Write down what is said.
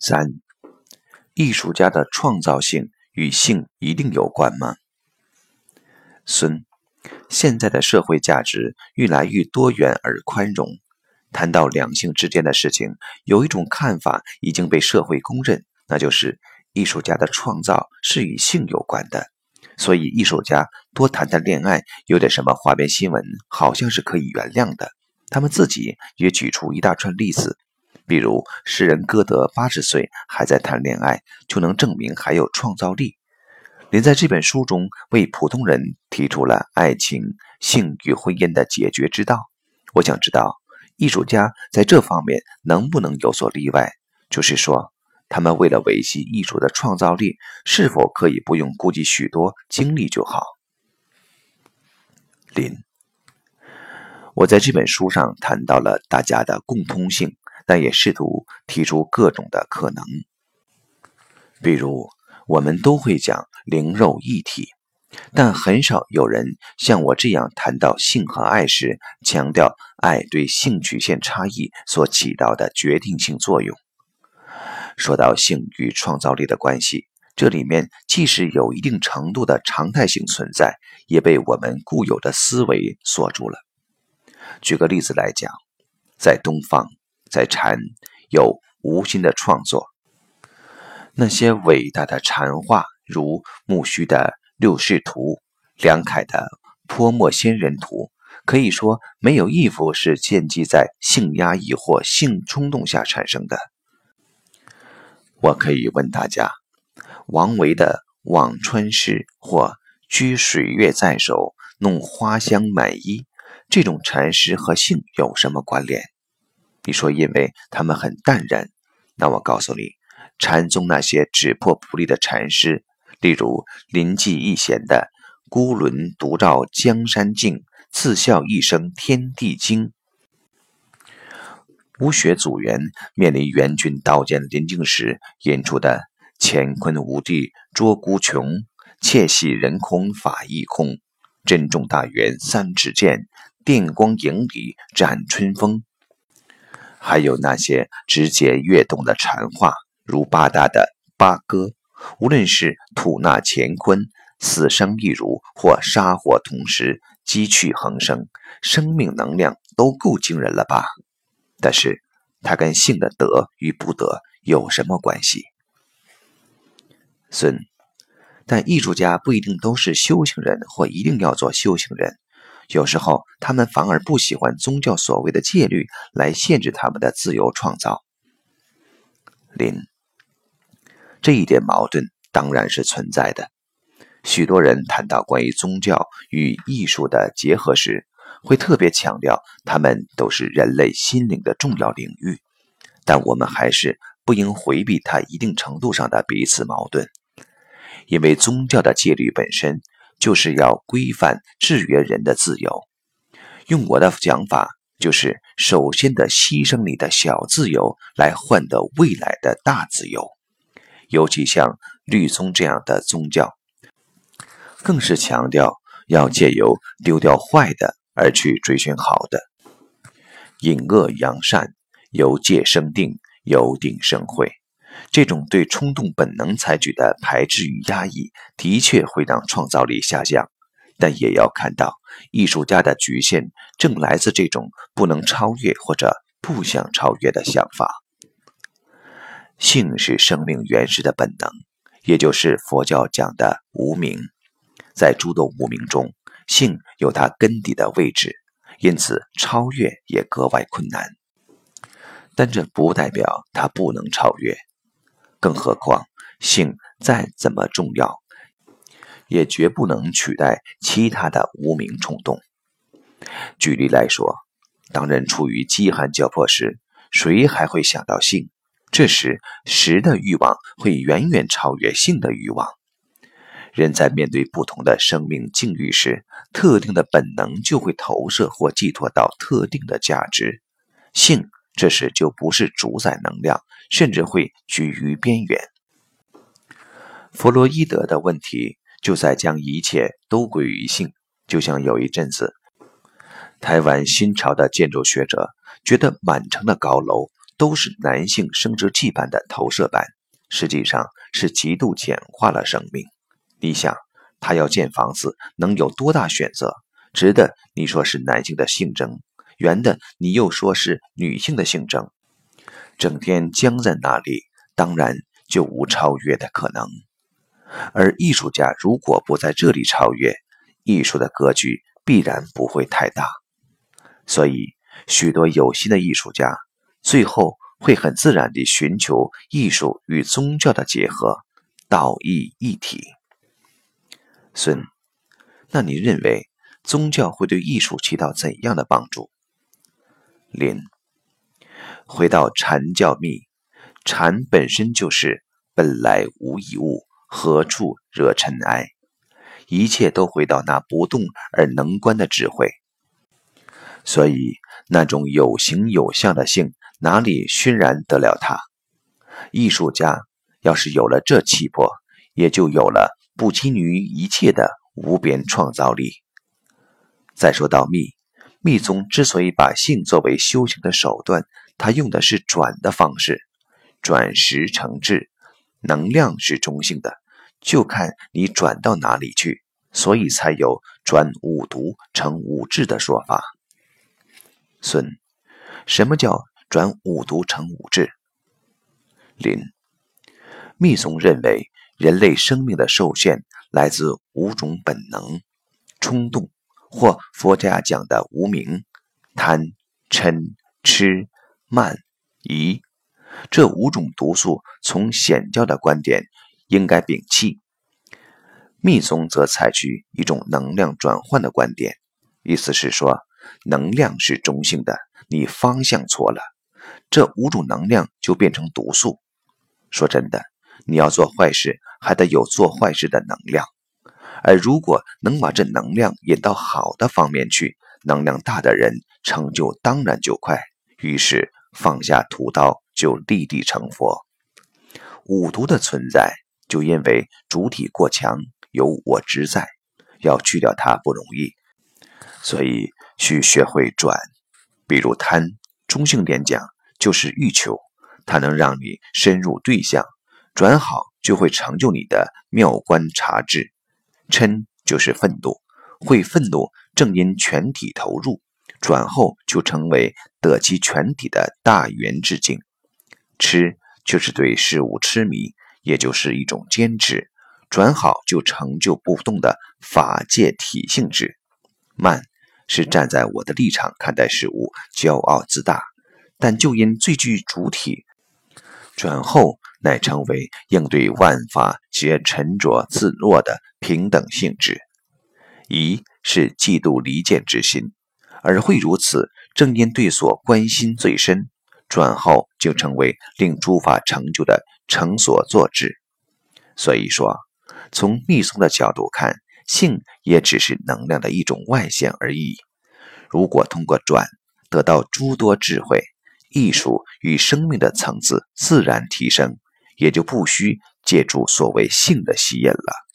3. 艺术家的创造性与性一定有关吗？孙，现在的社会价值愈来愈多元而宽容，谈到两性之间的事情，有一种看法已经被社会公认，那就是艺术家的创造是与性有关的，所以艺术家多谈谈恋爱，有点什么花边新闻，好像是可以原谅的。他们自己也举出一大串例子，比如诗人歌德80岁还在谈恋爱，就能证明还有创造力。您在这本书中为普通人提出了爱情、性与婚姻的解决之道。我想知道艺术家在这方面能不能有所例外，就是说他们为了维系艺术的创造力，是否可以不用顾及许多精力就好？林，我在这本书上谈到了大家的共通性，但也试图提出各种的可能。比如，我们都会讲灵肉一体，但很少有人像我这样谈到性和爱时，强调爱对性曲线差异所起到的决定性作用。说到性与创造力的关系，这里面即使有一定程度的常态性存在，也被我们固有的思维锁住了。举个例子来讲，在东方，在禅有无心的创作，那些伟大的禅画，如木须的六世图、梁楷的泼墨仙人图，可以说没有一幅是建基在性压抑或性冲动下产生的。我可以问大家，王维的《辋川诗》或“掬水月在手，弄花香满衣”这种禅诗和性有什么关联？你说因为他们很淡然，那我告诉你，禅宗那些只破不立的禅诗，例如临济一贤的“孤轮独照江山静，自笑一声天地惊”。吴学祖元面临元军刀剑临近时引出的“乾坤无地捉孤穷，窃喜人空法亦空，珍重大元三尺剑，电光影里斩春风”，还有那些直接跃动的禅画，如八大的《八歌》，无论是吐纳乾坤、死生一如或杀火同时、机趣横生，生命能量都够惊人了吧？但是它跟性的得与不得有什么关系？孙，但艺术家不一定都是修行人或一定要做修行人，有时候他们反而不喜欢宗教所谓的戒律来限制他们的自由创造。林，这一点矛盾当然是存在的。许多人谈到关于宗教与艺术的结合时，会特别强调他们都是人类心灵的重要领域，但我们还是不应回避它一定程度上的彼此矛盾，因为宗教的戒律本身就是要规范制约人的自由。用我的讲法，就是首先的牺牲你的小自由来换得未来的大自由，尤其像律宗这样的宗教，更是强调要借由丢掉坏的而去追寻好的，引恶扬善，由戒生定，由定生慧。这种对冲动本能采取的排斥与压抑，的确会让创造力下降，但也要看到艺术家的局限正来自这种不能超越或者不想超越的想法。性是生命原始的本能，也就是佛教讲的无明。在诸多无明中，性有它根底的位置，因此超越也格外困难，但这不代表它不能超越。更何况性再怎么重要，也绝不能取代其他的无明冲动。举例来说，当人处于饥寒交迫时，谁还会想到性？这时食的欲望会远远超越性的欲望。人在面对不同的生命境遇时，特定的本能就会投射或寄托到特定的价值，性这时就不是主宰能量，甚至会居于边缘。弗洛伊德的问题就在将一切都归于性，就像有一阵子台湾新潮的建筑学者觉得满城的高楼都是男性生殖器般的投射板，实际上是极度简化了生命。你想他要建房子能有多大选择？直的你说是男性的性征，圆的你又说是女性的性征，整天僵在那里，当然就无超越的可能。而艺术家如果不在这里超越，艺术的格局必然不会太大。所以许多有心的艺术家最后会很自然地寻求艺术与宗教的结合，道义一体。孙，那你认为宗教会对艺术起到怎样的帮助？林，回到禅教密，禅本身就是本来无一物，何处惹尘埃，一切都回到那不动而能观的智慧。所以那种有形有相的性哪里熏然得了它？艺术家要是有了这气魄，也就有了不侵于一切的无边创造力。再说到密，密宗之所以把性作为修行的手段，它用的是转的方式，转识成智，能量是中性的，就看你转到哪里去，所以才有转五毒成五智的说法。孙，什么叫转五毒成五智？林，密宗认为人类生命的受限来自五种本能、冲动，或佛家讲的无明、贪、嗔、痴、慢、疑，这五种毒素从显教的观点应该摒弃。密宗则采取一种能量转换的观点，意思是说能量是中性的，你方向错了，这五种能量就变成毒素。说真的，你要做坏事还得有做坏事的能量，而如果能把这能量引到好的方面去，能量大的人成就当然就快，于是放下屠刀就立地成佛。五毒的存在就因为主体过强，有我执在，要去掉它不容易，所以需学会转。比如贪，中性点讲就是欲求，它能让你深入对象，转好就会成就你的妙观察智。嗔就是愤怒，会愤怒正因全体投入，转后就成为得其全体的大圆智境。痴就是对事物痴迷，也就是一种坚持，转好就成就不动的法界体性智。慢是站在我的立场看待事物，骄傲自大，但就因最具主体，转后乃成为应对万法皆沉着自若的平等性质。疑是嫉妒离间之心，而会如此正因对所关心最深，转后就成为令诸法成就的成所作智。所以说从密宗的角度看，性也只是能量的一种外显而已。如果通过转得到诸多智慧，艺术与生命的层次自然提升，也就不需借助所谓性的吸引了。